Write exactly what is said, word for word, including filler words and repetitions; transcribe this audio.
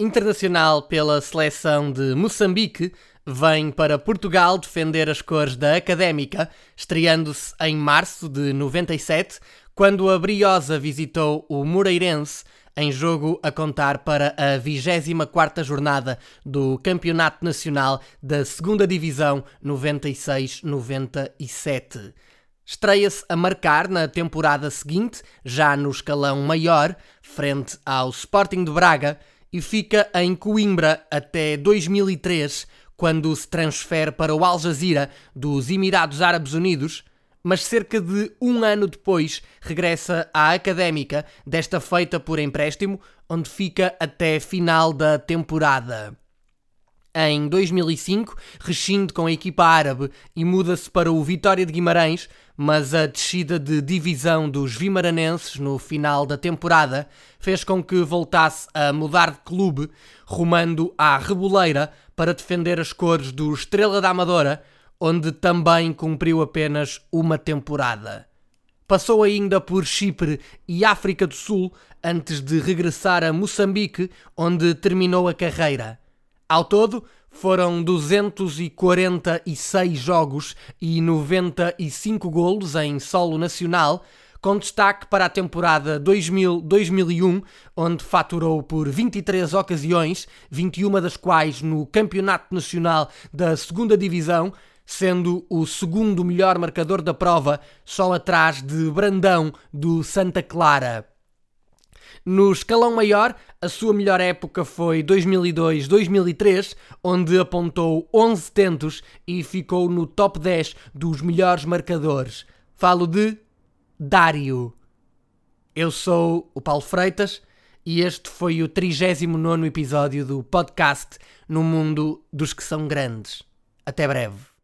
internacional pela seleção de Moçambique, vem para Portugal defender as cores da Académica, estreando-se em março de noventa e sete, quando a Briosa visitou o Moreirense, em jogo a contar para a vigésima quarta jornada do Campeonato Nacional da segunda Divisão noventa e seis noventa e sete. Estreia-se a marcar na temporada seguinte, já no escalão maior, frente ao Sporting de Braga, e fica em Coimbra até dois mil e três, quando se transfere para o Al Jazeera dos Emirados Árabes Unidos, mas cerca de um ano depois regressa à Académica, desta feita por empréstimo, onde fica até final da temporada. Em dois mil e cinco, rescinde com a equipa árabe e muda-se para o Vitória de Guimarães, mas a descida de divisão dos vimaranenses no final da temporada fez com que voltasse a mudar de clube, rumando à Reboleira para defender as cores do Estrela da Amadora, onde também cumpriu apenas uma temporada. Passou ainda por Chipre e África do Sul, antes de regressar a Moçambique, onde terminou a carreira. Ao todo, foram duzentos e quarenta e seis jogos e noventa e cinco golos em solo nacional, com destaque para a temporada dois mil a dois mil e um, onde faturou por vinte e três ocasiões, vinte e uma das quais no Campeonato Nacional da segunda Divisão, sendo o segundo melhor marcador da prova, só atrás de Brandão, do Santa Clara. No escalão maior, a sua melhor época foi dois mil e dois a dois mil e três, onde apontou onze tentos e ficou no top dez dos melhores marcadores. Falo de Dário. Eu sou o Paulo Freitas e este foi o trigésimo nono episódio do podcast No Mundo dos Que São Grandes. Até breve.